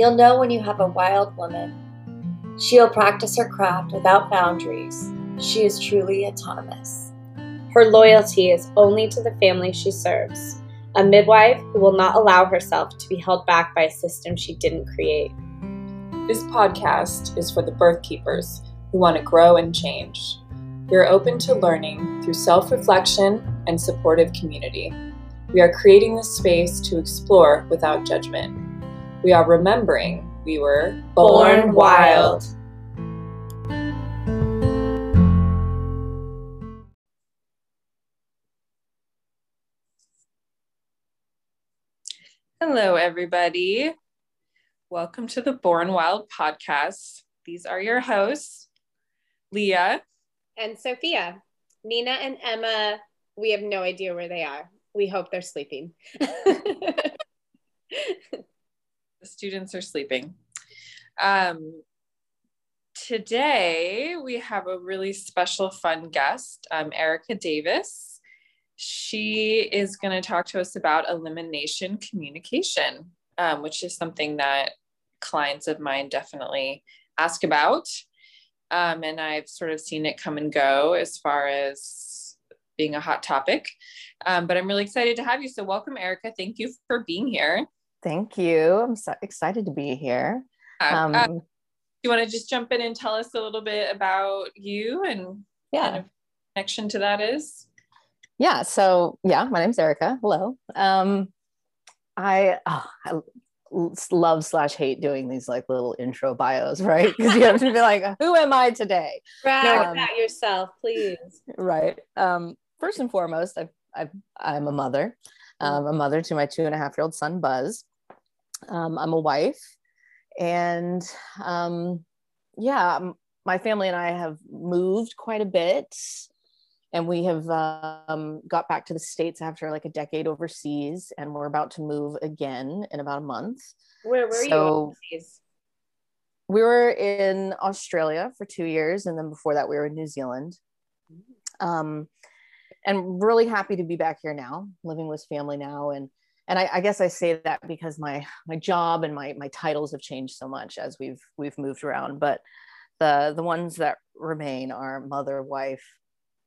You'll know when you have a wild woman. She'll practice her craft without boundaries. She is truly autonomous. Her loyalty is only to the family she serves, a midwife who will not allow herself to be held back by a system she didn't create. This podcast is for the birth keepers who want to grow and change. We are open to learning through self-reflection and supportive community. We are creating this space to explore without judgment. We are remembering we were born wild. Hello, everybody. Welcome to the Born Wild podcast. These are your hosts, Leah and Sophia. Nina and Emma, we have no idea where they are. We hope they're sleeping. The students are sleeping. Today, we have a really special, fun guest, Erica Davis. She is going to talk to us about elimination communication, which is something that clients of mine definitely ask about. And I've sort of seen it come and go as far as being a hot topic. But I'm really excited to have you. So welcome, Erica. Thank you for being here. Thank you. I'm so excited to be here. Do you want to just jump in and tell us a little bit about you and kind of connection to that is? Yeah. So my name's Erica. Hello. I love / hate doing these like little intro bios, right? Because you have to be like, who am I today? Brag about yourself, please. Right. First and foremost, I'm a mother. A mother to my 2.5-year-old son, Buzz. I'm a wife, and my family and I have moved quite a bit. And we have got back to the States after like a decade overseas, and we're about to move again in about a month. Where were you overseas? We were in Australia for 2 years. And then before that, we were in New Zealand. And really happy to be back here now, living with family now. And I guess I say that because my job and my titles have changed so much as we've moved around. But the ones that remain are mother, wife,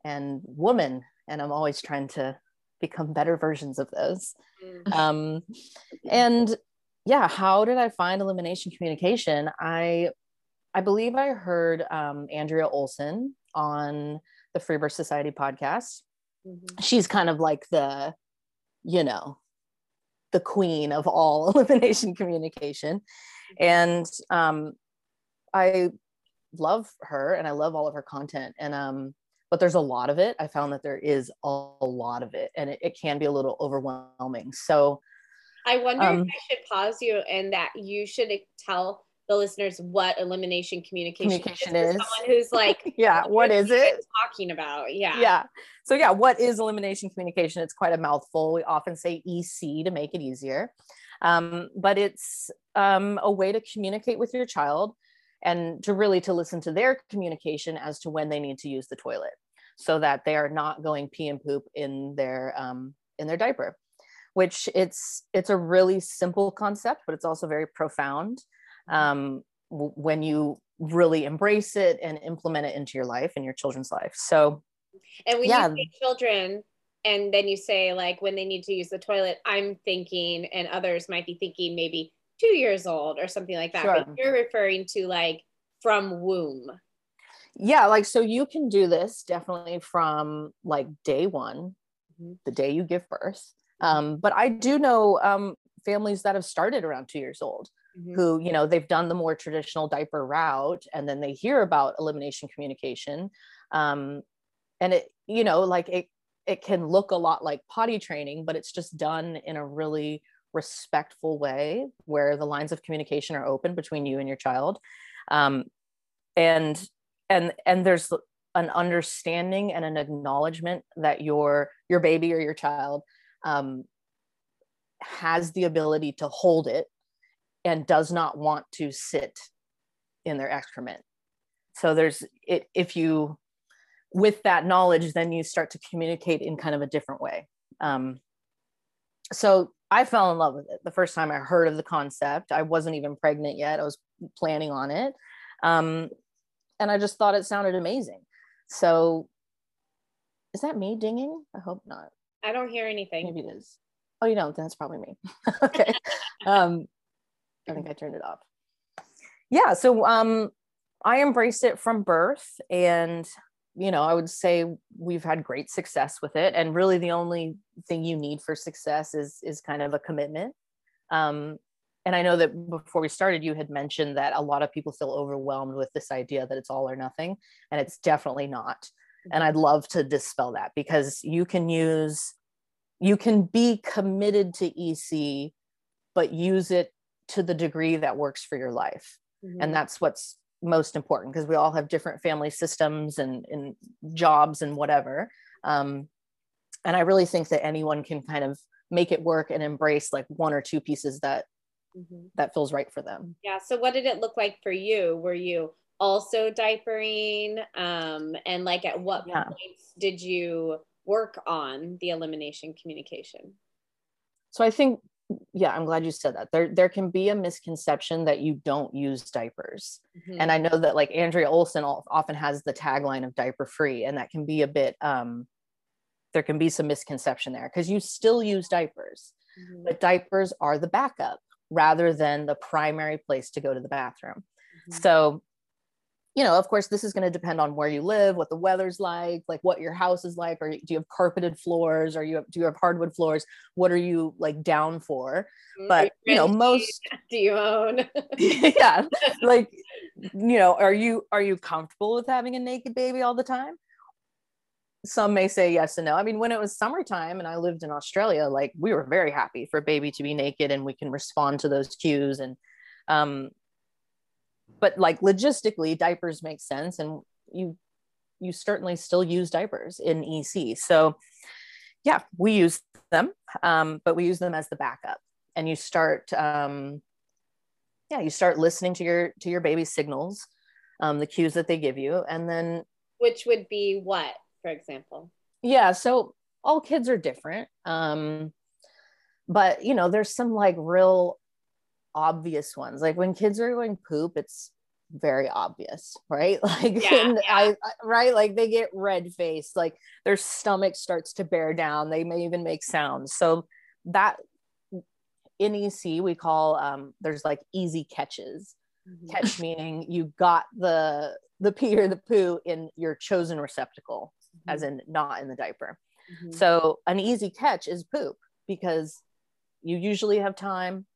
and woman, and I'm always trying to become better versions of those. How did I find elimination communication? I believe I heard Andrea Olson on the Free Birth Society podcast. Mm-hmm. She's kind of like the queen of all elimination communication, and I love her and I love all of her content, and but there's a lot of it. I found that there is a lot of it, and it can be a little overwhelming. So I wonder if I should pause you, and that you should tell the listeners what elimination communication is. Someone who's like, what is it talking about? Yeah. So what is elimination communication? It's quite a mouthful. We often say EC to make it easier. But it's a way to communicate with your child and to really listen to their communication as to when they need to use the toilet, so that they are not going pee and poop in their diaper, which it's a really simple concept, but it's also very profound when you really embrace it and implement it into your life and your children's life. So, and when you say children, and then you say like when they need to use the toilet, I'm thinking, and others might be thinking maybe 2 years old or something like that. Sure. But you're referring to like from womb. Yeah. Like, so you can do this definitely from like day one, the day you give birth. But I do know families that have started around 2 years old, who, they've done the more traditional diaper route, and then they hear about elimination communication. And it, it can look a lot like potty training, but it's just done in a really respectful way where the lines of communication are open between you and your child. And there's an understanding and an acknowledgement that your baby or your child has the ability to hold it and does not want to sit in their excrement. So with that knowledge, then you start to communicate in kind of a different way. So I fell in love with it the first time I heard of the concept. I wasn't even pregnant yet. I was planning on it. And I just thought it sounded amazing. So is that me dinging? I hope not. I don't hear anything. Maybe it is. Oh, you don't? That's probably me. Okay. I think I turned it off. Yeah. So I embraced it from birth, and, you know, I would say we've had great success with it. And really the only thing you need for success is kind of a commitment. And I know that before we started, you had mentioned that a lot of people feel overwhelmed with this idea that it's all or nothing, and it's definitely not. And I'd love to dispel that, because you can be committed to EC, but use it to the degree that works for your life. Mm-hmm. And that's what's most important, because we all have different family systems and jobs and whatever. And I really think that anyone can kind of make it work and embrace like one or two pieces that, mm-hmm. that feels right for them. Yeah. So what did it look like for you? Were you also diapering? And like, at what points did you work on the elimination communication? So I think, yeah, I'm glad you said that. There can be a misconception that you don't use diapers. Mm-hmm. And I know that like Andrea Olson often has the tagline of diaper free, and that can be a bit, there can be some misconception there, because you still use diapers, mm-hmm. but diapers are the backup rather than the primary place to go to the bathroom. Mm-hmm. So, you know, of course, this is going to depend on where you live, what the weather's like what your house is like, or do you have carpeted floors, or do you have hardwood floors? What are you like down for? But, you know, most do you own? Yeah. Like, you know, are you comfortable with having a naked baby all the time? Some may say yes and no. I mean, when it was summertime and I lived in Australia, like we were very happy for a baby to be naked, and we can respond to those cues. And, but like logistically, diapers make sense, and you certainly still use diapers in EC. So yeah, we use them, but we use them as the backup. And you start, you start listening to your baby's signals, the cues that they give you, and then which would be what, for example? Yeah, so all kids are different, but you know, there's some like real obvious ones. Like when kids are going poop, it's very obvious, right? Like, right? Like they get red faced, like their stomach starts to bear down. They may even make sounds. So that in EC we call, there's like easy catches. Mm-hmm. Catch meaning you got the pee or the poo in your chosen receptacle, mm-hmm. as in not in the diaper. Mm-hmm. So an easy catch is poop, because you usually have time.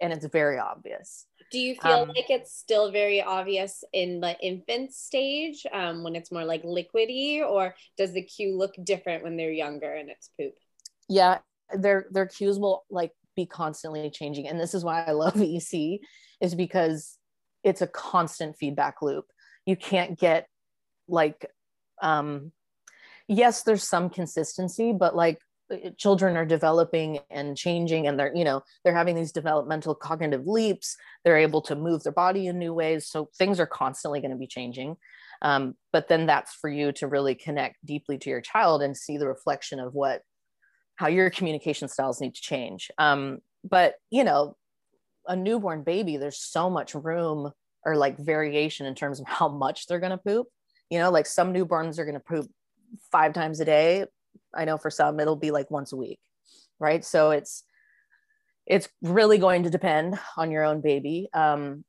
And it's very obvious. Do you feel like it's still very obvious in the infant stage, when it's more like liquidy, or does the cue look different when they're younger and it's poop? Yeah, their cues will like be constantly changing. And this is why I love EC, is because it's a constant feedback loop. You can't get like, yes, there's some consistency, but like, children are developing and changing, and they're, you know, they're having these developmental cognitive leaps. They're able to move their body in new ways. So things are constantly going to be changing. But then that's for you to really connect deeply to your child and see the reflection of how your communication styles need to change. But you know, a newborn baby, there's so much room or like variation in terms of how much they're going to poop. You know, like some newborns are going to poop 5 times a day. I know for some it'll be like once a week, right? So it's really going to depend on your own baby. And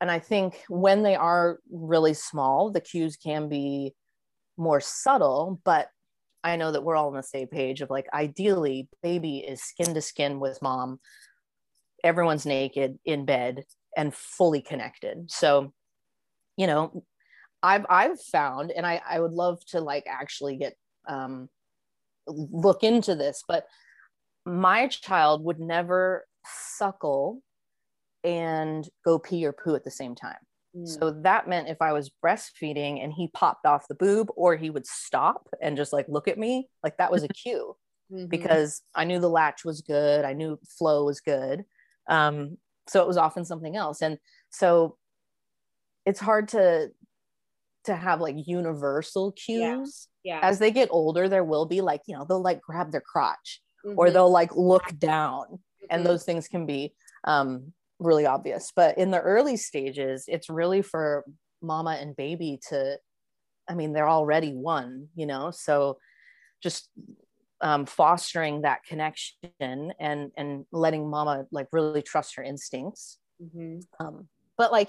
I think when they are really small, the cues can be more subtle, but I know that we're all on the same page of like, ideally baby is skin to skin with mom. Everyone's naked in bed and fully connected. So, you know, I've found, and I would love to like actually get look into this, but my child would never suckle and go pee or poo at the same time. Mm. So that meant if I was breastfeeding and he popped off the boob, or he would stop and just like look at me, like that was a cue. Mm-hmm. Because I knew the latch was good, I knew flow was good, so it was often something else. And so it's hard to have like universal cues. Yeah. As they get older, there will be like, you know, they'll like grab their crotch mm-hmm. or they'll like look down mm-hmm. and those things can be really obvious. But in the early stages, it's really for mama and baby to, I mean, they're already one, you know, so just fostering that connection and letting mama like really trust her instincts. Mm-hmm. But like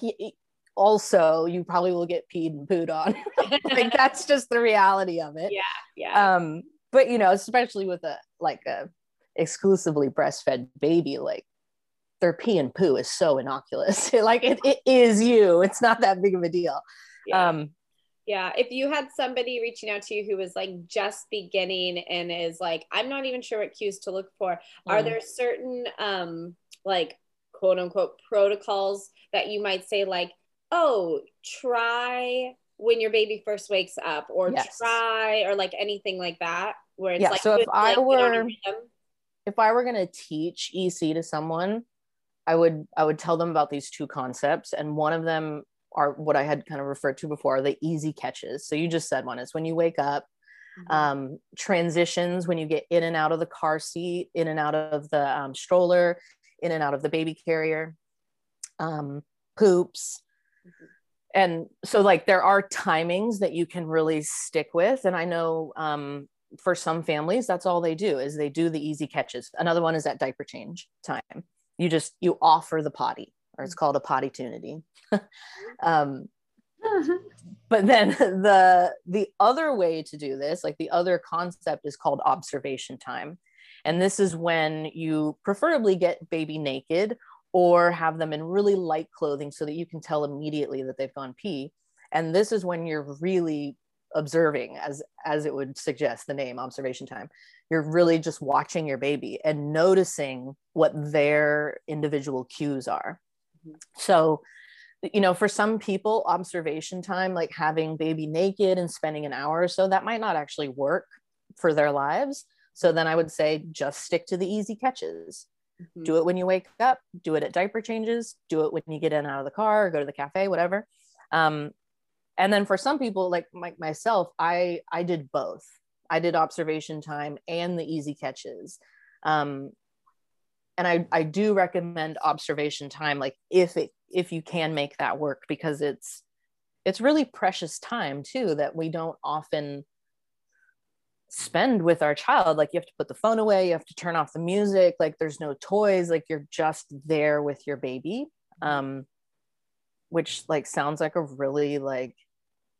also you probably will get peed and pooed on. Like that's just the reality of it. Yeah. Yeah. But you know, especially with a exclusively breastfed baby, like their pee and poo is so innocuous. Like it is you. It's not that big of a deal. Yeah. Yeah. If you had somebody reaching out to you who was like just beginning and is like, I'm not even sure what cues to look for. Yeah. Are there certain like quote unquote protocols that you might say like, oh, try when your baby first wakes up or yes. try or like anything like that where it's yeah, like, so if I like, were, if I were going to teach EC to someone, I would tell them about these two concepts. And one of them are what I had kind of referred to before, the easy catches. So you just said one is when you wake up, mm-hmm. Transitions, when you get in and out of the car seat, in and out of the stroller, in and out of the baby carrier, poops. Mm-hmm. And so like, there are timings that you can really stick with. And I know, for some families, that's all they do is they do the easy catches. Another one is at diaper change time. You offer the potty, or it's called a potty tunity. But then the other way to do this, like the other concept is called observation time. And this is when you preferably get baby naked or have them in really light clothing so that you can tell immediately that they've gone pee. And this is when you're really observing, as it would suggest the name, observation time. You're really just watching your baby and noticing what their individual cues are. Mm-hmm. So, you know, for some people, observation time, like having baby naked and spending an hour or so, that might not actually work for their lives. So then I would say, just stick to the easy catches. Mm-hmm. Do it when you wake up, do it at diaper changes, do it when you get in and out of the car or go to the cafe, whatever. And then for some people, like myself, I did both. I did observation time and the easy catches. And I do recommend observation time, like if you can make that work, because it's really precious time too, that we don't often spend with our child. Like you have to put the phone away, you have to turn off the music, like there's no toys, like you're just there with your baby. Which like sounds like a really like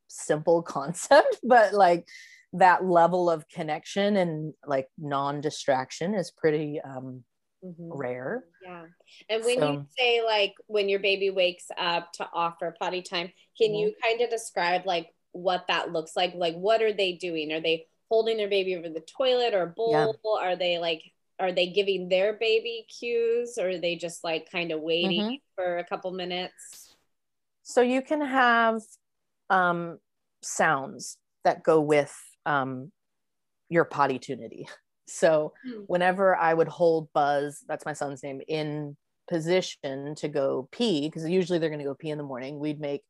simple concept, but like that level of connection and like non-distraction is pretty mm-hmm. rare. Yeah. And when you say like when your baby wakes up to offer potty time, can mm-hmm. you kind of describe like what that looks like? Like what are they doing? Are they holding their baby over the toilet or a bowl? Yeah. Are they giving their baby cues, or are they just like kind of waiting mm-hmm. for a couple minutes? So you can have sounds that go with your potty tunity. So whenever I would hold Buzz, that's my son's name, in position to go pee, because usually they're going to go pee in the morning, we'd make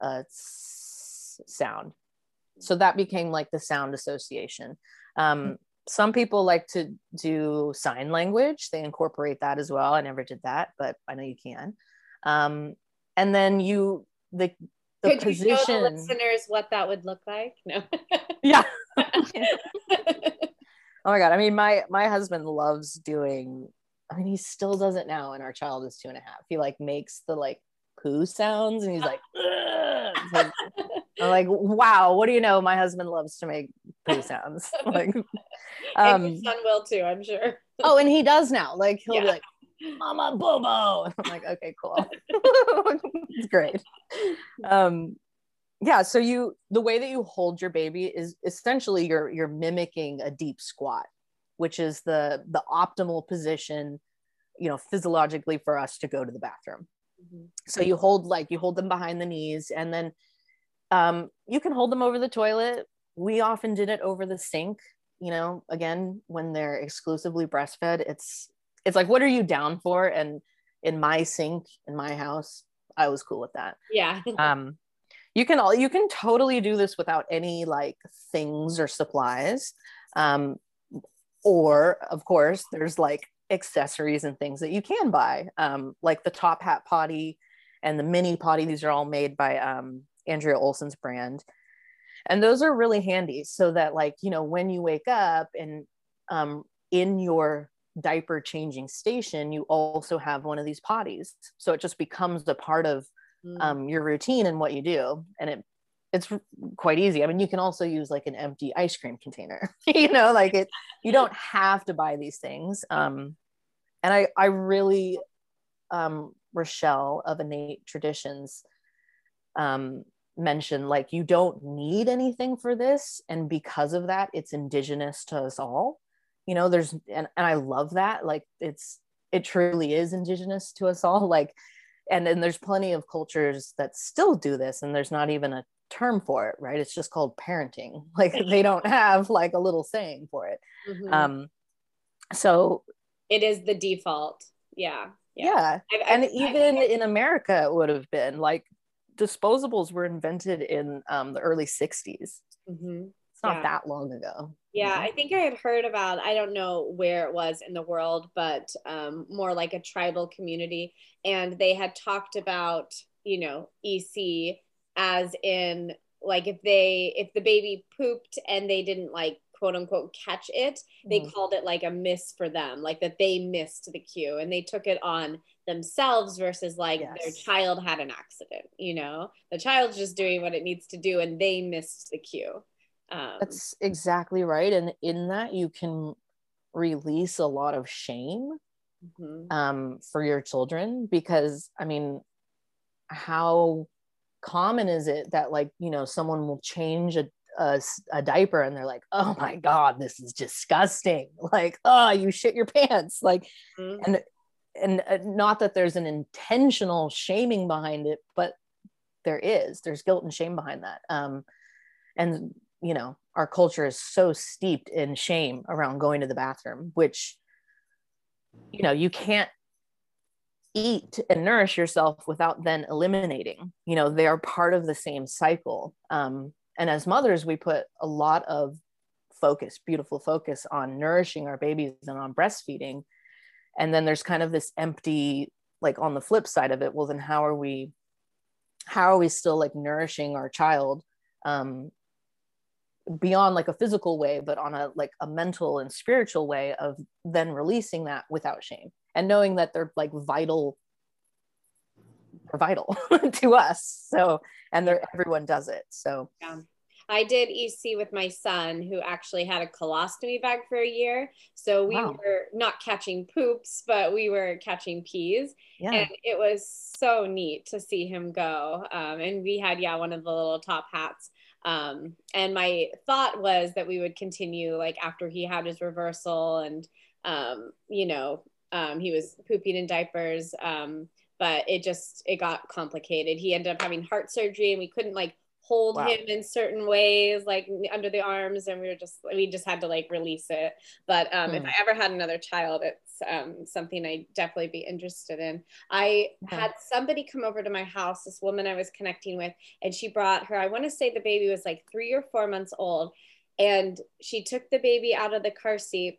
a sound. So that became like the sound association. Some people like to do sign language. They incorporate that as well. I never did that, but I know you can. And then the could position. You show the listeners what that would look like? No. Yeah. Oh my God. I mean, my husband loves doing, I mean, he still does it now. And our child is 2.5. He like makes the like poo sounds and he's like, like, I'm like, wow. What do you know? My husband loves to make poo sounds. Like, and your son will too, I'm sure. Oh, and he does now. Like he'll be like, Mama Bobo. I'm like, okay, cool. It's great. Yeah. So the way that you hold your baby is essentially you're mimicking a deep squat, which is the optimal position, you know, physiologically for us to go to the bathroom. Mm-hmm. So you hold them behind the knees, and then you can hold them over the toilet. We often did it over the sink, you know, again, when they're exclusively breastfed, it's like, what are you down for? And in my sink, in my house, I was cool with that. Yeah. You can totally do this without any like things or supplies. Or of course, there's like accessories and things that you can buy, like the top hat potty and the mini potty. These are all made by Andrea Olson's brand. And those are really handy so that, like, you know, when you wake up and in your diaper changing station, you also have one of these potties. So it just becomes a part of your routine and what you do. And it's quite easy. I mean, you can also use like an empty ice cream container, you know, like it, you don't have to buy these things. And I really, Rochelle of Innate Traditions, mentioned, like, you don't need anything for this. And because of that, it's indigenous to us all, you know, and I love that. Like, it truly is indigenous to us all. Like, and then there's plenty of cultures that still do this. And there's not even a term for it, right? It's just called parenting. Like, they don't have like a little saying for it. Mm-hmm. So it is the default. Yeah. Yeah. And even in America, it would have been like, disposables were invented in the early 60s. Mm-hmm. It's not that long ago. Yeah, you know? I think I had heard about, I don't know where it was in the world, but more like a tribal community. And they had talked about, you know, EC as in like if the baby pooped and they didn't like quote unquote catch it, they called it like a miss for them, like that they missed the cue and they took it on themselves versus like their child had an accident, you know, the child's just doing what it needs to do and they missed the cue. That's exactly right. And in that you can release a lot of shame for your children, because I mean, how common is it that, like, you know, someone will change a diaper and they're like, oh my God, this is disgusting, like, oh, you shit your pants, like and not that there's an intentional shaming behind it, but there's guilt and shame behind that, and you know, our culture is so steeped in shame around going to the bathroom, which, you know, you can't eat and nourish yourself without then eliminating, you know, they are part of the same cycle. And as mothers, we put a lot of beautiful focus on nourishing our babies and on breastfeeding. And then there's kind of this empty, like, on the flip side of it, well, then how are we still like nourishing our child beyond like a physical way, but on a mental and spiritual way of then releasing that without shame and knowing that they're like vital to us. So, and everyone does it. So yeah. I did EC with my son, who actually had a colostomy bag for a year. So we were not catching poops, but we were catching peas. Yeah. And it was so neat to see him go. And we had, one of the little top hats. And my thought was that we would continue, like, after he had his reversal and, you know, he was pooping in diapers, but it got complicated. He ended up having heart surgery and we couldn't like hold him in certain ways, like under the arms. And we just had to like release it. But if I ever had another child, it's something I'd definitely be interested in. I had somebody come over to my house, this woman I was connecting with, and she brought her, I want to say the baby was like 3 or 4 months old. And she took the baby out of the car seat,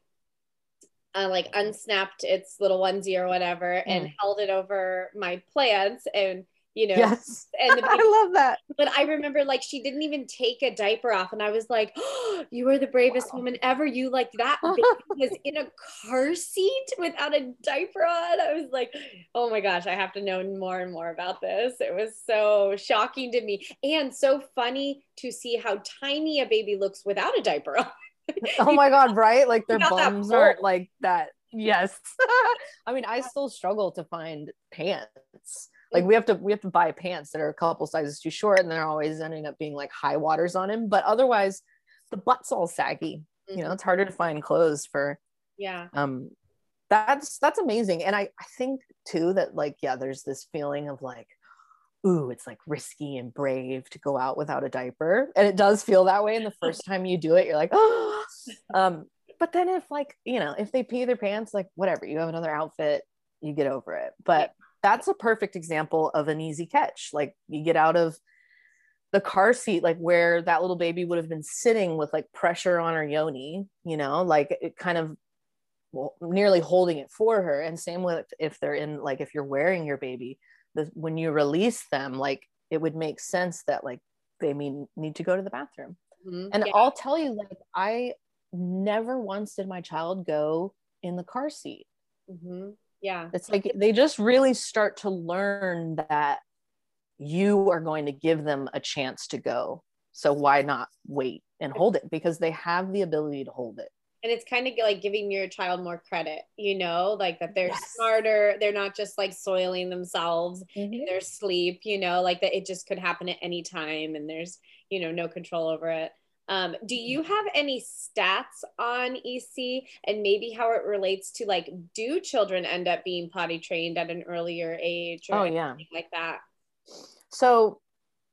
like unsnapped its little onesie or whatever, and held it over my plants, and you know, and the baby, I love that. But I remember, like, she didn't even take a diaper off, and I was like, oh, "You are the bravest woman ever! You, like, that baby was in a car seat without a diaper on." I was like, "Oh my gosh, I have to know more and more about this." It was so shocking to me, and so funny to see how tiny a baby looks without a diaper on. Oh my God, right? Like, their bums aren't like that. Yes. I mean, I still struggle to find pants. Like, we have to buy pants that are a couple sizes too short, and they're always ending up being like high waters on him. But otherwise the butt's all saggy. You know, it's harder to find clothes for. Yeah. That's amazing. And I think too that, like, there's this feeling of like, ooh, it's like risky and brave to go out without a diaper. And it does feel that way. And the first time you do it, you're like, oh, but then if, like, you know, if they pee their pants, like, whatever, you have another outfit, you get over it. But that's a perfect example of an easy catch. Like, you get out of the car seat, like where that little baby would have been sitting with like pressure on her yoni, you know, like it kind of nearly holding it for her. And same with if they're in, like, if you're wearing your baby, when you release them, like it would make sense that like they need to go to the bathroom. Mm-hmm. And yeah. I'll tell you, like, I never once did my child go in the car seat. Mm-hmm. Yeah. It's like, they just really start to learn that you are going to give them a chance to go. So why not wait and hold it? Because they have the ability to hold it. And it's kind of like giving your child more credit, you know, like that they're yes. smarter. They're not just like soiling themselves mm-hmm. in their sleep, you know, like that it just could happen at any time and there's, you know, no control over it. Do you have any stats on EC and maybe how it relates to like, do children end up being potty trained at an earlier age or anything like that? So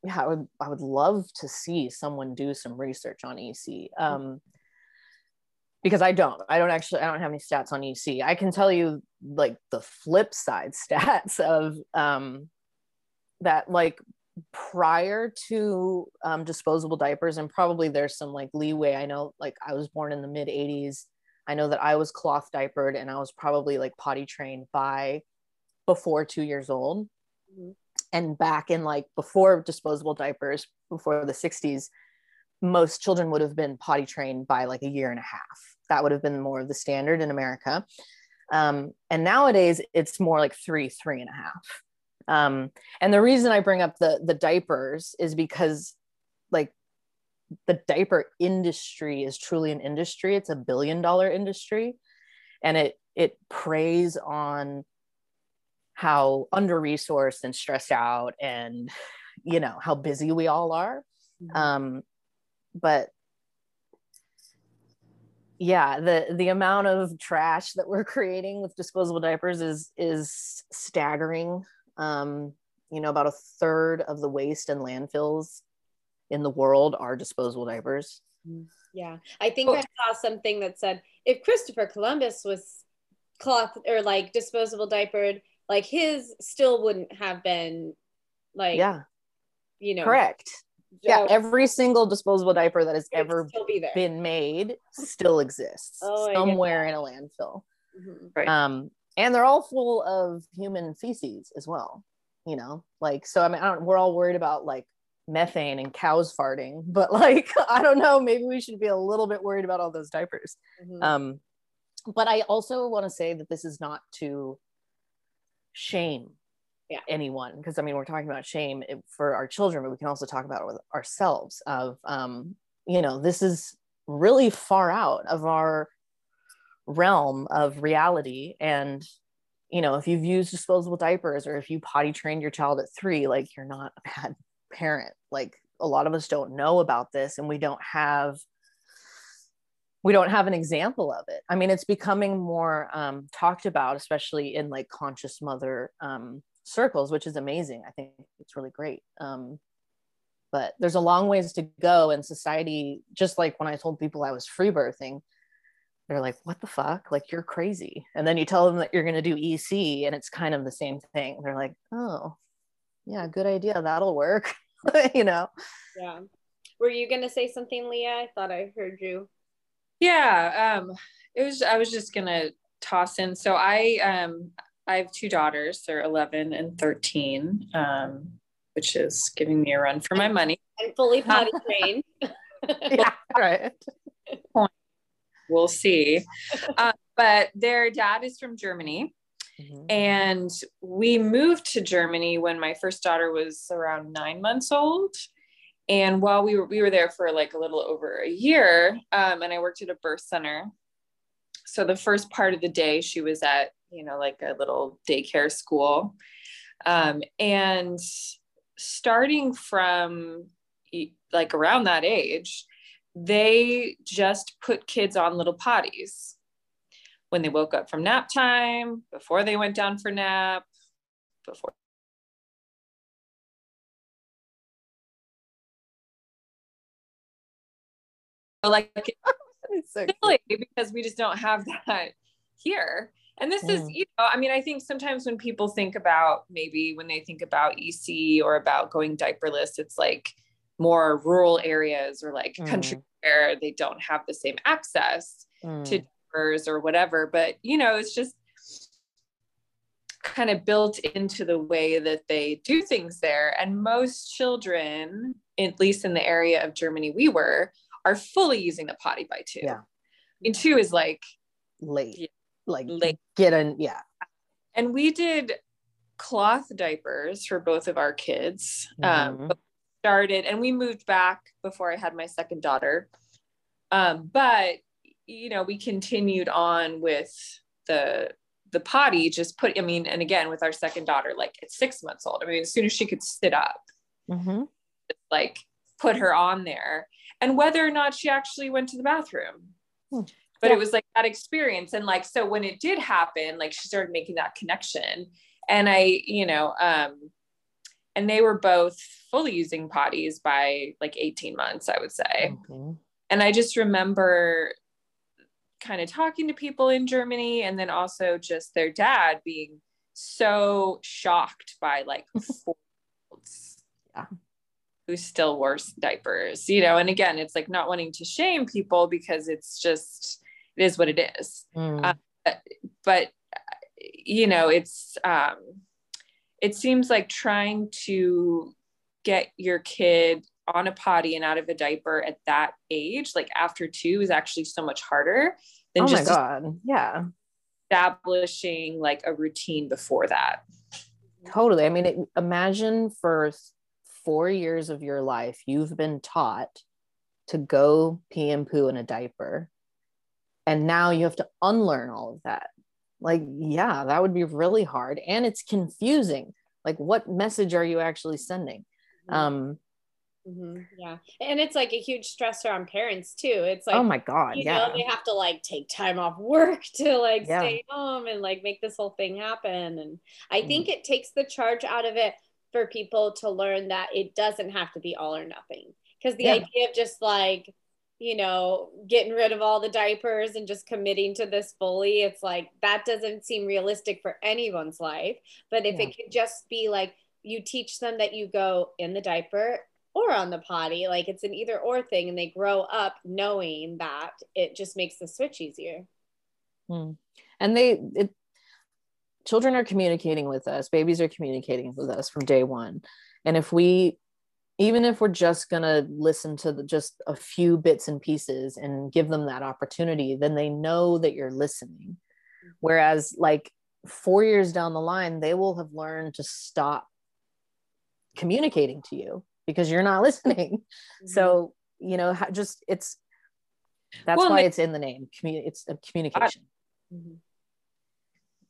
yeah, I would love to see someone do some research on EC. Because I don't have any stats on EC. I can tell you like the flip side stats of that, like prior to disposable diapers, and probably there's some like leeway. I know, like I was born in the mid 80s. I know that I was cloth diapered and I was probably like potty trained by before 2 years old. Mm-hmm. And back in like before disposable diapers, before the 60s, most children would have been potty trained by like a year and a half. That would have been more of the standard in America. And nowadays it's more like three and a half. And the reason I bring up the diapers is because like the diaper industry is truly an industry. It's a $1 billion industry. And it preys on how under-resourced and stressed out and, you know, how busy we all are. Mm-hmm. But yeah, the amount of trash that we're creating with disposable diapers is staggering. You know, about 1/3 of the waste in landfills in the world are disposable diapers. Yeah. I think I saw something that said, if Christopher Columbus was cloth or like disposable diapered, like his still wouldn't have been like, yeah, you know, correct. Yeah, every single disposable diaper that has ever been made still exists somewhere in a landfill. Mm-hmm. Right. And they're all full of human feces as well, you know, like, so I mean, we're all worried about like methane and cows farting, but like, I don't know, maybe we should be a little bit worried about all those diapers. Mm-hmm. But I also want to say that this is not to shame anyone, because I mean, we're talking about shame for our children, but we can also talk about it with ourselves of, you know, this is really far out of our realm of reality. And, you know, if you've used disposable diapers or if you potty trained your child at 3, like you're not a bad parent. Like a lot of us don't know about this and we don't have an example of it. I mean, it's becoming more talked about, especially in like conscious mother circles, which is amazing. I think it's really great. But there's a long ways to go in society. Just like when I told people I was free birthing, they're like, what the fuck? Like, you're crazy. And then you tell them that you're going to do EC and it's kind of the same thing. They're like, oh yeah, good idea. That'll work. You know? Yeah. Were you going to say something, Leah? I thought I heard you. Yeah. I was just going to toss in. So I have 2 daughters. They're 11 and 13, which is giving me a run for my money. I'm fully potty trained. Yeah, right. We'll see. But their dad is from Germany. Mm-hmm. And we moved to Germany when my first daughter was around 9 months old. And while we were there for like a little over a year, and I worked at a birth center. So the first part of the day she was at, you know, like a little daycare school. And starting from like around that age, they just put kids on little potties when they woke up from nap time, before they went down for nap, before. Like, it's so silly because we just don't have that here. And this is, you know, I mean, I think sometimes when people think about, maybe when they think about EC or about going diaperless, it's like, more rural areas or like country where they don't have the same access to doers or whatever. But, you know, it's just kind of built into the way that they do things there. And most children, at least in the area of Germany we were, are fully using the potty by 2. Yeah. And 2 is like late, yeah, like late. Get in. Yeah. And we did cloth diapers for both of our kids. But we started, and we moved back before I had my second daughter. But you know, we continued on with the potty, just put, I mean, and again, with our second daughter, like at 6 months old, I mean, as soon as she could sit up, like put her on there, and whether or not she actually went to the bathroom, but it was like that experience. And like, so when it did happen, like she started making that connection, and I, you know, and they were both fully using potties by like 18 months, I would say. And I just remember kind of talking to people in Germany, and then also just their dad being so shocked by like 4-year-olds who still wore diapers, you know. And again, it's like not wanting to shame people, because it's just, it is what it is. But you know, it's, it seems like trying to get your kid on a potty and out of a diaper at that age, like after 2, is actually so much harder than establishing like a routine before that. Totally. I mean, imagine for 4 years of your life, you've been taught to go pee and poo in a diaper, and now you have to unlearn all of that. Like, yeah, that would be really hard. And it's confusing. Like, what message are you actually sending? Yeah. And it's like a huge stressor on parents too. It's like, oh my God, you know, they have to like take time off work to like stay home and like make this whole thing happen. And I think it takes the charge out of it for people to learn that it doesn't have to be all or nothing. Because the idea of just like, you know, getting rid of all the diapers and just committing to this fully, it's like, that doesn't seem realistic for anyone's life. But if it could just be like, you teach them that you go in the diaper or on the potty, like it's an either or thing, and they grow up knowing that, it just makes the switch easier. And children are communicating with us, babies are communicating with us from day one. And if we, even if we're just gonna listen to just a few bits and pieces and give them that opportunity, then they know that you're listening. Whereas like 4 years down the line, they will have learned to stop communicating to you, because you're not listening. So, you know, just why it's in the name. It's a communication.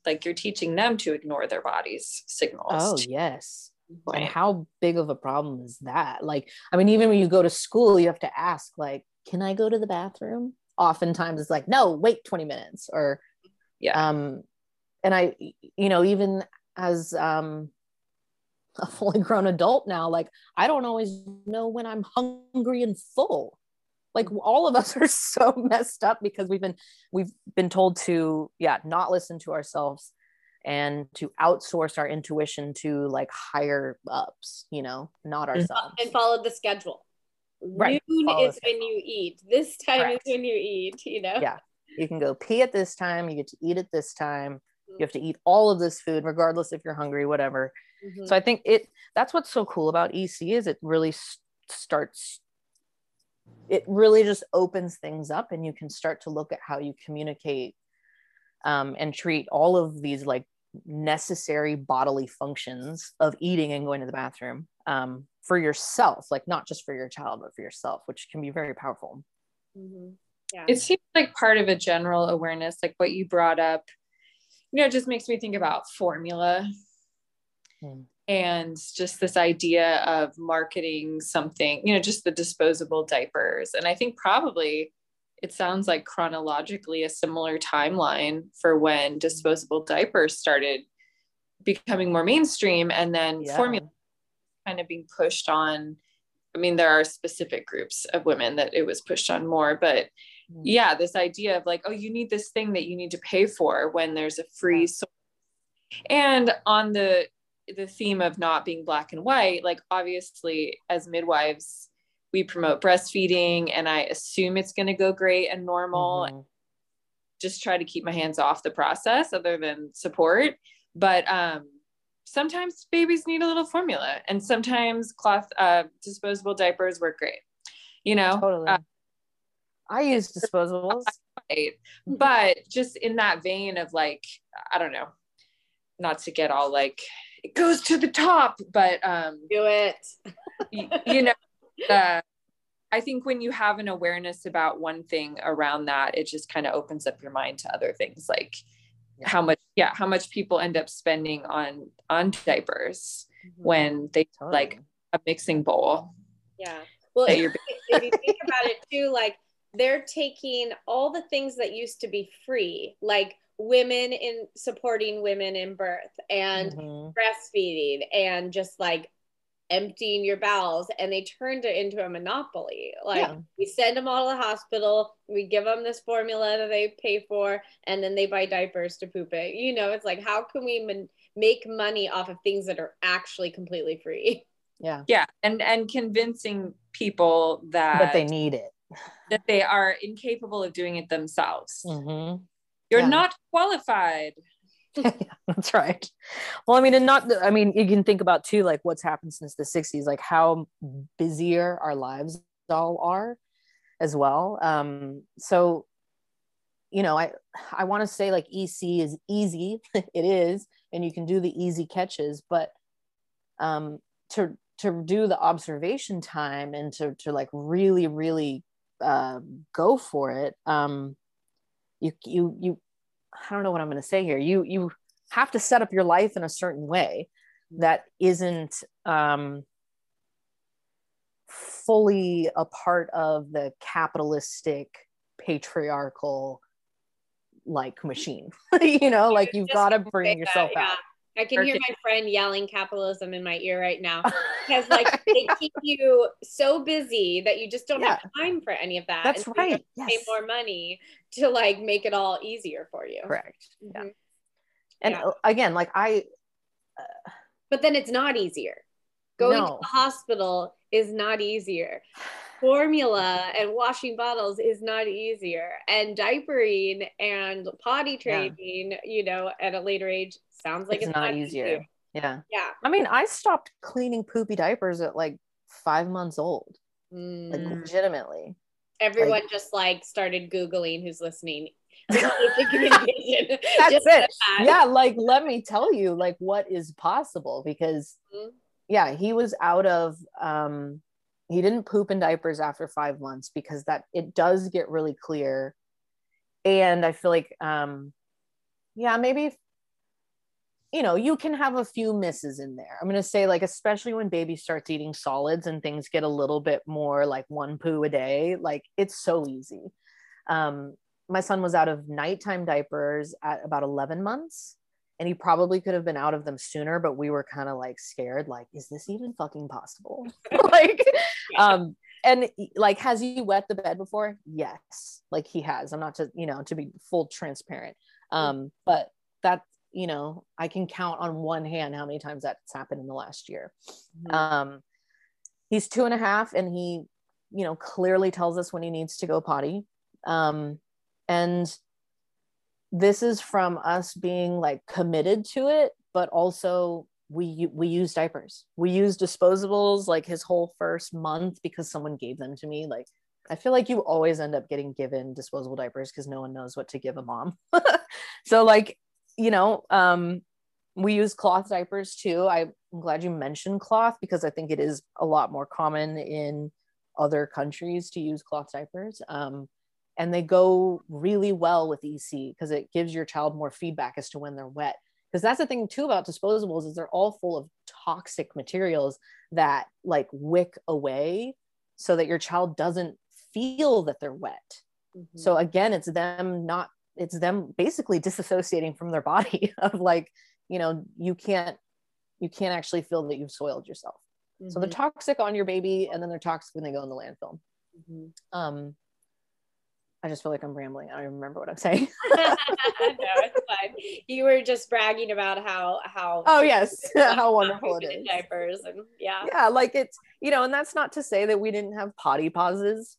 Like you're teaching them to ignore their body's signals. Oh yes. Right. And how big of a problem is that? Like, I mean, even when you go to school, you have to ask like, can I go to the bathroom? Oftentimes it's like, no, wait 20 minutes or, and I, you know, even as, a fully grown adult now, like I don't always know when I'm hungry and full. Like all of us are so messed up because we've been told to not listen to ourselves and to outsource our intuition to like higher ups, you know, not ourselves. And follow the schedule. Right. Noon is when you eat. This time is when you eat, you know? Yeah. You can go pee at this time. You get to eat at this time. You have to eat all of this food, regardless if you're hungry, whatever. So I think that's what's so cool about EC is it really just opens things up, and you can start to look at how you communicate and treat all of these like necessary bodily functions of eating and going to the bathroom for yourself, like not just for your child, but for yourself, which can be very powerful. Yeah. It seems like part of a general awareness, like what you brought up, you know, it just makes me think about formula and just this idea of marketing something, you know, just the disposable diapers. And I think probably it sounds like chronologically a similar timeline for when disposable diapers started becoming more mainstream, and then formula kind of being pushed on. I mean, there are specific groups of women that it was pushed on more, but yeah, this idea of like, oh, you need this thing that you need to pay for when there's a free source. And on the theme of not being black and white, like obviously as midwives, we promote breastfeeding, and I assume it's going to go great and normal. Mm-hmm. Just try to keep my hands off the process other than support. But sometimes babies need a little formula, and sometimes cloth disposable diapers work great. You know, totally. I use disposables. But just in that vein of like, I don't know, not to get all like, it goes to the top, but do it. You know, I think when you have an awareness about one thing around that, it just kind of opens up your mind to other things, like how much people end up spending on diapers mm-hmm. when they like a mixing bowl. Yeah. Well, if you think about it too, like they're taking all the things that used to be free, like women in supporting women in birth and mm-hmm. breastfeeding and just like emptying your bowels, and they turned it into a monopoly. Like we send them all to the hospital, we give them this formula that they pay for, and then they buy diapers to poop it. You know, it's like, how can we make money off of things that are actually completely free? Yeah. And convincing people that they need it, that they are incapable of doing it themselves. Mm-hmm. You're not qualified. Yeah, that's right. Well, I mean, you can think about too, like what's happened since the 60s, like how busier our lives all are as well. So, you know, I want to say like EC is easy. It is. And you can do the easy catches, but to do the observation time and to like really, really go for it. You I don't know what I'm going to say here. You have to set up your life in a certain way that isn't fully a part of the capitalistic patriarchal like machine. You know, like you've got to bring yourself out. I can hear my friend yelling capitalism in my ear right now, because like they keep you so busy that you just don't have time for any of that. That's right. You pay more money to like make it all easier for you. Correct. Mm-hmm. Yeah. And again, like but then it's not easier. Going to the hospital is not easier. Formula and washing bottles is not easier. And diapering and potty training, you know, at a later age sounds like it's not easier. Yeah. Yeah. I mean, I stopped cleaning poopy diapers at like 5 months old. Mm. Like legitimately. Everyone like, just like started Googling who's listening. That's it. Yeah. Like, let me tell you like what is possible, because he was out of, he didn't poop in diapers after 5 months, because that it does get really clear. And I feel like, maybe, you know, you can have a few misses in there. I'm going to say like, especially when baby starts eating solids and things get a little bit more like one poo a day, like it's so easy. My son was out of nighttime diapers at about 11 months. And he probably could have been out of them sooner, but we were kind of like scared, like, is this even fucking possible? Like, and like, has he wet the bed before? Yes. Like he has. I'm not to, you know, to be full transparent. But that, you know, I can count on one hand how many times that's happened in the last year. Mm-hmm. He's 2.5 and he, you know, clearly tells us when he needs to go potty. And this is from us being like committed to it, but also we use diapers. We use disposables like his whole first month because someone gave them to me. Like, I feel like you always end up getting given disposable diapers because no one knows what to give a mom. So like, you know, we use cloth diapers too. I'm glad you mentioned cloth, because I think it is a lot more common in other countries to use cloth diapers. And they go really well with EC because it gives your child more feedback as to when they're wet. Because that's the thing too about disposables, is they're all full of toxic materials that like wick away so that your child doesn't feel that they're wet. Mm-hmm. So again, it's them basically disassociating from their body of like, you know, you can't actually feel that you've soiled yourself. Mm-hmm. So they're toxic on your baby, and then they're toxic when they go in the landfill. Mm-hmm. I just feel like I'm rambling. I don't remember what I'm saying. No, it's fine. You were just bragging about how oh yes, how wonderful it is. Diapers and yeah, like it's, you know, and that's not to say that we didn't have potty pauses,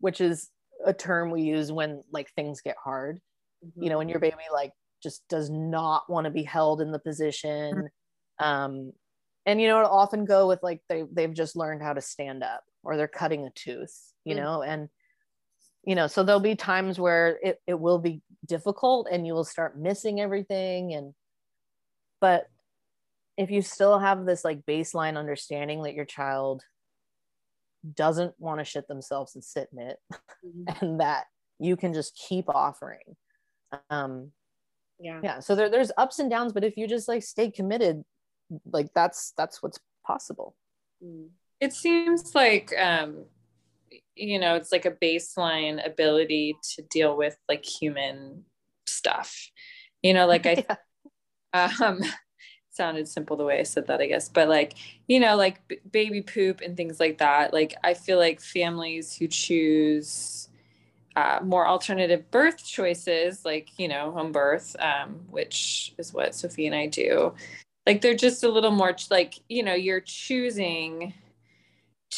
which is a term we use when like things get hard. Mm-hmm. You know, when your baby like just does not want to be held in the position, mm-hmm. And you know, it'll often go with like they've just learned how to stand up, or they're cutting a tooth, you mm-hmm. know, and you know, so there'll be times where it will be difficult and you will start missing everything. But if you still have this like baseline understanding that your child doesn't want to shit themselves and sit in it, mm-hmm. and that you can just keep offering. Yeah. So there's ups and downs, but if you just like stay committed, like that's what's possible. It seems like, you know, it's like a baseline ability to deal with like human stuff, you know, like I, sounded simple the way I said that, I guess, but like, you know, like baby poop and things like that. Like, I feel like families who choose, more alternative birth choices, like, you know, home birth, which is what Sophie and I do. Like, they're just a little more like, you know, you're choosing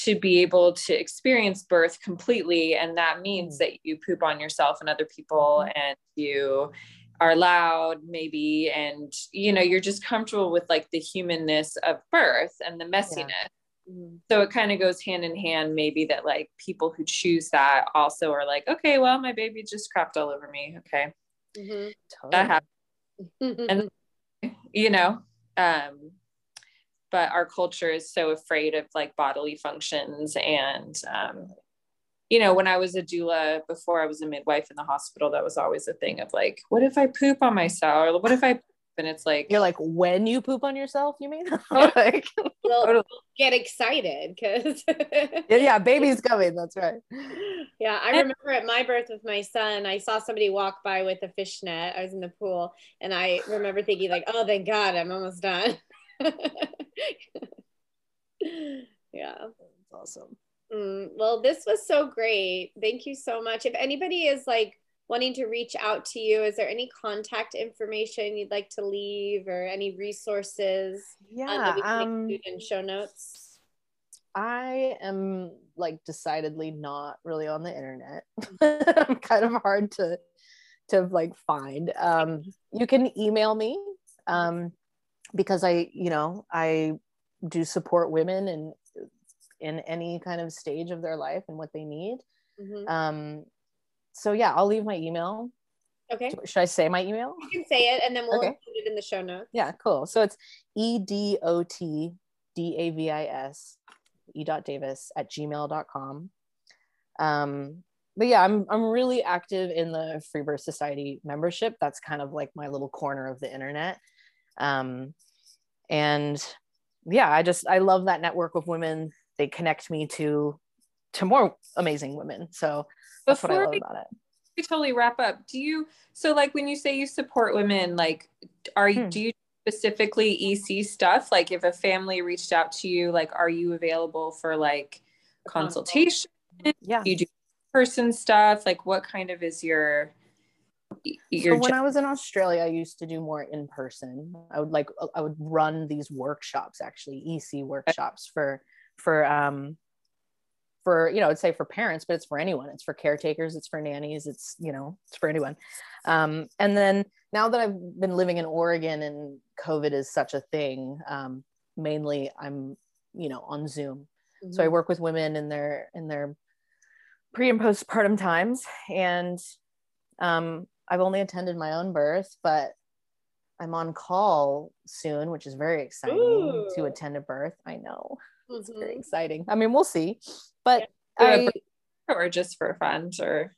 to be able to experience birth completely. And that means that you poop on yourself and other people, and you are loud maybe. And, you know, you're just comfortable with like the humanness of birth and the messiness. Yeah. Mm-hmm. So it kind of goes hand in hand, maybe, that like people who choose that also are like, okay, well, my baby just crapped all over me. Okay. Mm-hmm. That happened. And, you know, but our culture is so afraid of like bodily functions. And, you know, when I was a doula, before I was a midwife in the hospital, that was always a thing of like, what if I poop on myself? Or what if I poop? And it's like, you're like, when you poop on yourself, you mean? Like, well, get excited because yeah, baby's coming. That's right. Yeah. I remember at my birth with my son, I saw somebody walk by with a fishnet. I was in the pool and I remember thinking like, oh, thank God, I'm almost done. Yeah, that's awesome. Well, this was so great. Thank you so much. If anybody is like wanting to reach out to you, is there any contact information you'd like to leave, or any resources that we can include in show notes? I am like decidedly not really on the internet. I'm kind of hard to like find. You can email me, because I do support women in any kind of stage of their life and what they need. Mm-hmm. So yeah, I'll leave my email. Okay. Should I say my email? You can say it, and then we'll include it in the show notes. Yeah, cool. So it's edotdavis@gmail.com. But yeah, I'm really active in the Free Birth Society membership. That's kind of like my little corner of the internet. And yeah, I love that network of women. They connect me to more amazing women. So that's what I love about it. We totally wrap up. So like, when you say you support women, like, do you specifically EC stuff? Like, if a family reached out to you, like, are you available for like consultation? Yeah. Do you do person stuff? Like, what kind of is your when I was in Australia, I used to do more in person. I would run these workshops, actually EC workshops for you know, I'd say for parents, but it's for anyone. It's for caretakers, it's for nannies, it's, you know, it's for anyone. And then now that I've been living in Oregon and COVID is such a thing, mainly I'm, you know, on Zoom. Mm-hmm. So I work with women in their pre and postpartum times, and I've only attended my own birth, but I'm on call soon, which is very exciting. Ooh. To attend a birth. I know. Mm-hmm. It's very exciting. I mean, we'll see, but or just for fun, or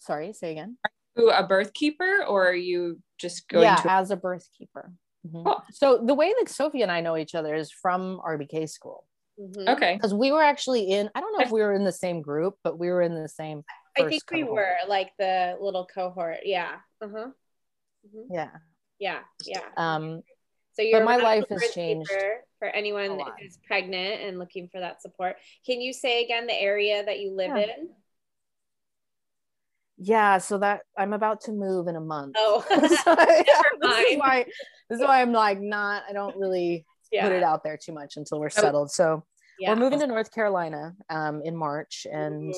sorry, say again. Are you a birth keeper, or are you just going as a birth keeper? Mm-hmm. Oh. So the way that Sophie and I know each other is from RBK school. Mm-hmm. Okay. Because we were actually I don't know if we were in the same group, but we were in the same I think we cohort. Were like the little cohort. Yeah. Uh-huh. Mm-hmm. Yeah. Yeah. Yeah. So my life has changed. For anyone who's pregnant and looking for that support. Can you say again the area that you live in? Yeah, so that I'm about to move in a month. Oh, so, this is why I'm like I don't really put it out there too much until we're settled. So we're moving to North Carolina in March, and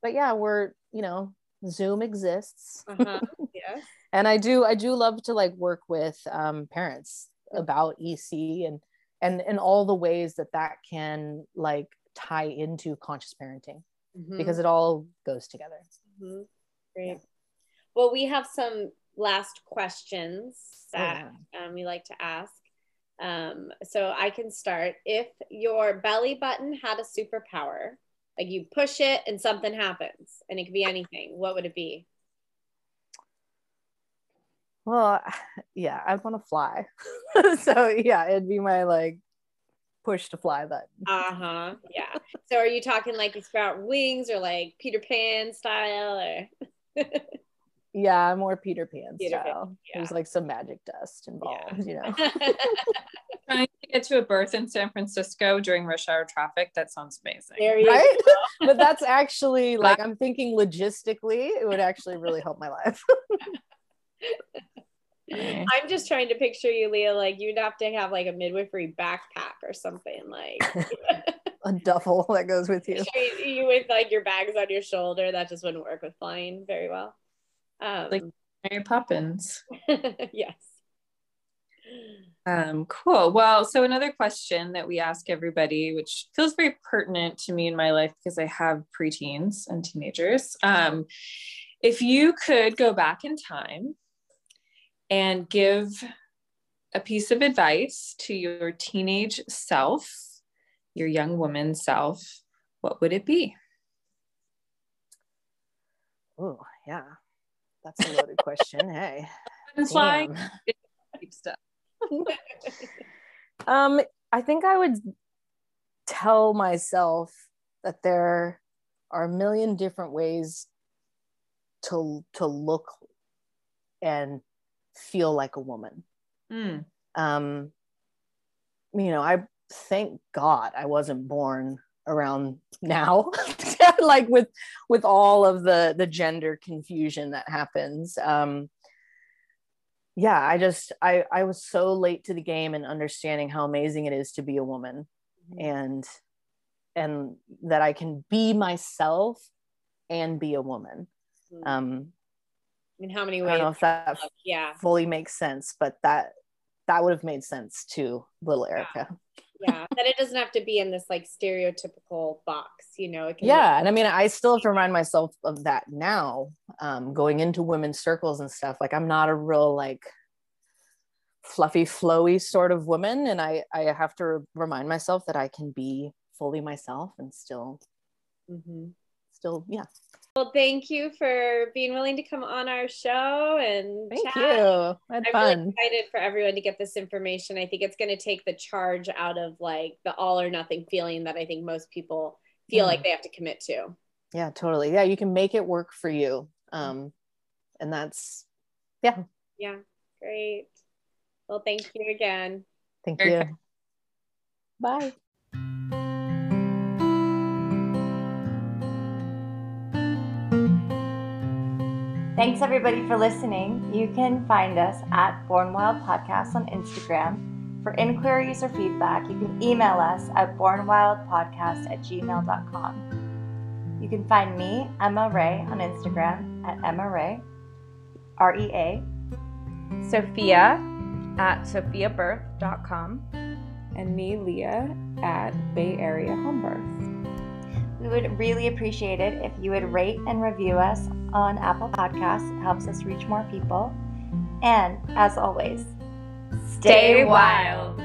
but yeah, we're, you know, Zoom exists. Yeah. And I do love to like work with parents about EC and all the ways that can like tie into conscious parenting, because it all goes together. Mm-hmm. Great. Yeah. Well, we have some last questions that we like to ask. So I can start. If your belly button had a superpower, like you push it and something happens, and it could be anything, what would it be? Well, yeah, I'd want to fly. So yeah, it'd be my like push to fly button. Uh-huh. Yeah. So are you talking like you sprout wings, or like Peter Pan style, or? Yeah, more Peter Pan style. There's like some magic dust involved, you know. Trying to get to a birth in San Francisco during rush hour traffic. That sounds amazing. There you go. But that's actually like, I'm thinking logistically, it would actually really help my life. I'm just trying to picture you, Leah, like you'd have to have like a midwifery backpack or something, like a duffel that goes with you. You with like your bags on your shoulder. That just wouldn't work with flying very well. Like Mary Poppins. Yes. Cool. Well, so another question that we ask everybody, which feels very pertinent to me in my life because I have preteens and teenagers. If you could go back in time and give a piece of advice to your teenage self, your young woman self, what would it be? Oh, yeah. That's a loaded question. Hey. It's like deep stuff. I think I would tell myself that there are a million different ways to look and feel like a woman. You know, I thank God I wasn't born around now, like with all of the gender confusion that happens. Yeah, I was so late to the game in understanding how amazing it is to be a woman, and that I can be myself and be a woman. In how many ways? I don't know if that fully makes sense, but that would have made sense to little Erica. Yeah, that it doesn't have to be in this like stereotypical box, you know. It can be- and I mean, I still have to remind myself of that now, going into women's circles and stuff. Like, I'm not a real like fluffy, flowy sort of woman, and I have to remind myself that I can be fully myself and still, yeah. Well, thank you for being willing to come on our show and chat. Thank you. I'm really excited for everyone to get this information. I think it's going to take the charge out of like the all or nothing feeling that I think most people feel like they have to commit to. Yeah, totally. Yeah, you can make it work for you. And that's, yeah. Yeah, great. Well, thank you again. Thank you. Bye. Thanks everybody for listening. You can find us at Born Wild Podcast on Instagram. For inquiries or feedback, you can email us at bornwildpodcast@gmail.com. You can find me, Emma Ray, on Instagram at Emma Ray, REA. Sophia at sophiabirth.com. And me, Leah, at Bay Area Home Birth. We would really appreciate it if you would rate and review us on Apple Podcasts. It helps us reach more people. And as always, stay wild.